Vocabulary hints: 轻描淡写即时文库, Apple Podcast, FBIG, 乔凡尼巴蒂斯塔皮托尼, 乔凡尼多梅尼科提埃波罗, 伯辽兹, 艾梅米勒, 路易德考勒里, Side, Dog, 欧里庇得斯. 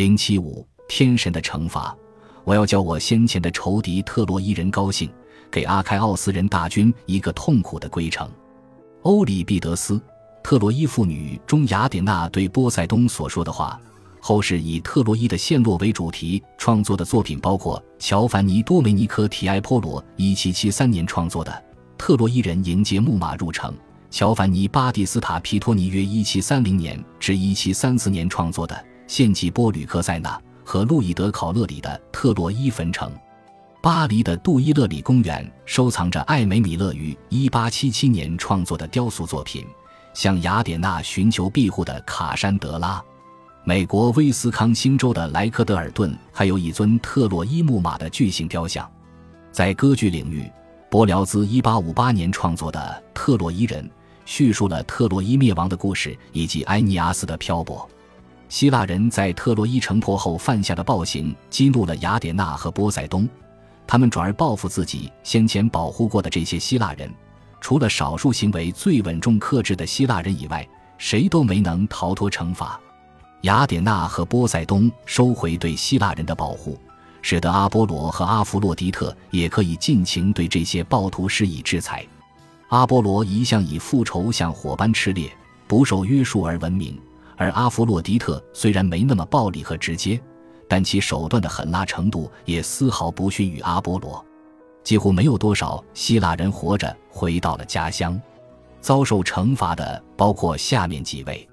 075天神的惩罚。我要叫我先前的仇敌特洛伊人高兴，给阿开奥斯人大军一个痛苦的归程。欧里庇得斯，特洛伊妇女中雅典娜对波塞冬所说的话。后世以特洛伊的陷落为主题创作的作品包括乔凡尼多梅尼科提埃波罗1773年创作的《特洛伊人迎接木马入城》，乔凡尼巴蒂斯塔皮托尼约1730年至1734年创作的《献祭波吕克塞纳》和路易德考勒里的《特洛伊焚城》。巴黎的杜伊勒里公园收藏着艾梅米勒于1877年创作的雕塑作品，向雅典娜寻求庇护的卡山德拉。美国威斯康星州的莱克德尔顿还有一尊特洛伊木马的巨型雕像。在歌剧领域，伯辽兹1858年创作的《特洛伊人》叙述了特洛伊灭亡的故事以及埃尼阿斯的漂泊。希腊人在特洛伊城破后犯下的暴行激怒了雅典娜和波塞冬，他们转而报复自己先前保护过的这些希腊人。除了少数行为最稳重克制的希腊人以外，谁都没能逃脱惩罚。雅典娜和波塞冬收回对希腊人的保护，使得阿波罗和阿弗洛狄特也可以尽情对这些暴徒施以制裁。阿波罗一向以复仇像火般炽烈，不受约束而闻名，而阿弗洛狄特虽然没那么暴力和直接，但其手段的狠辣程度也丝毫不逊于阿波罗。几乎没有多少希腊人活着回到了家乡。遭受惩罚的包括下面几位。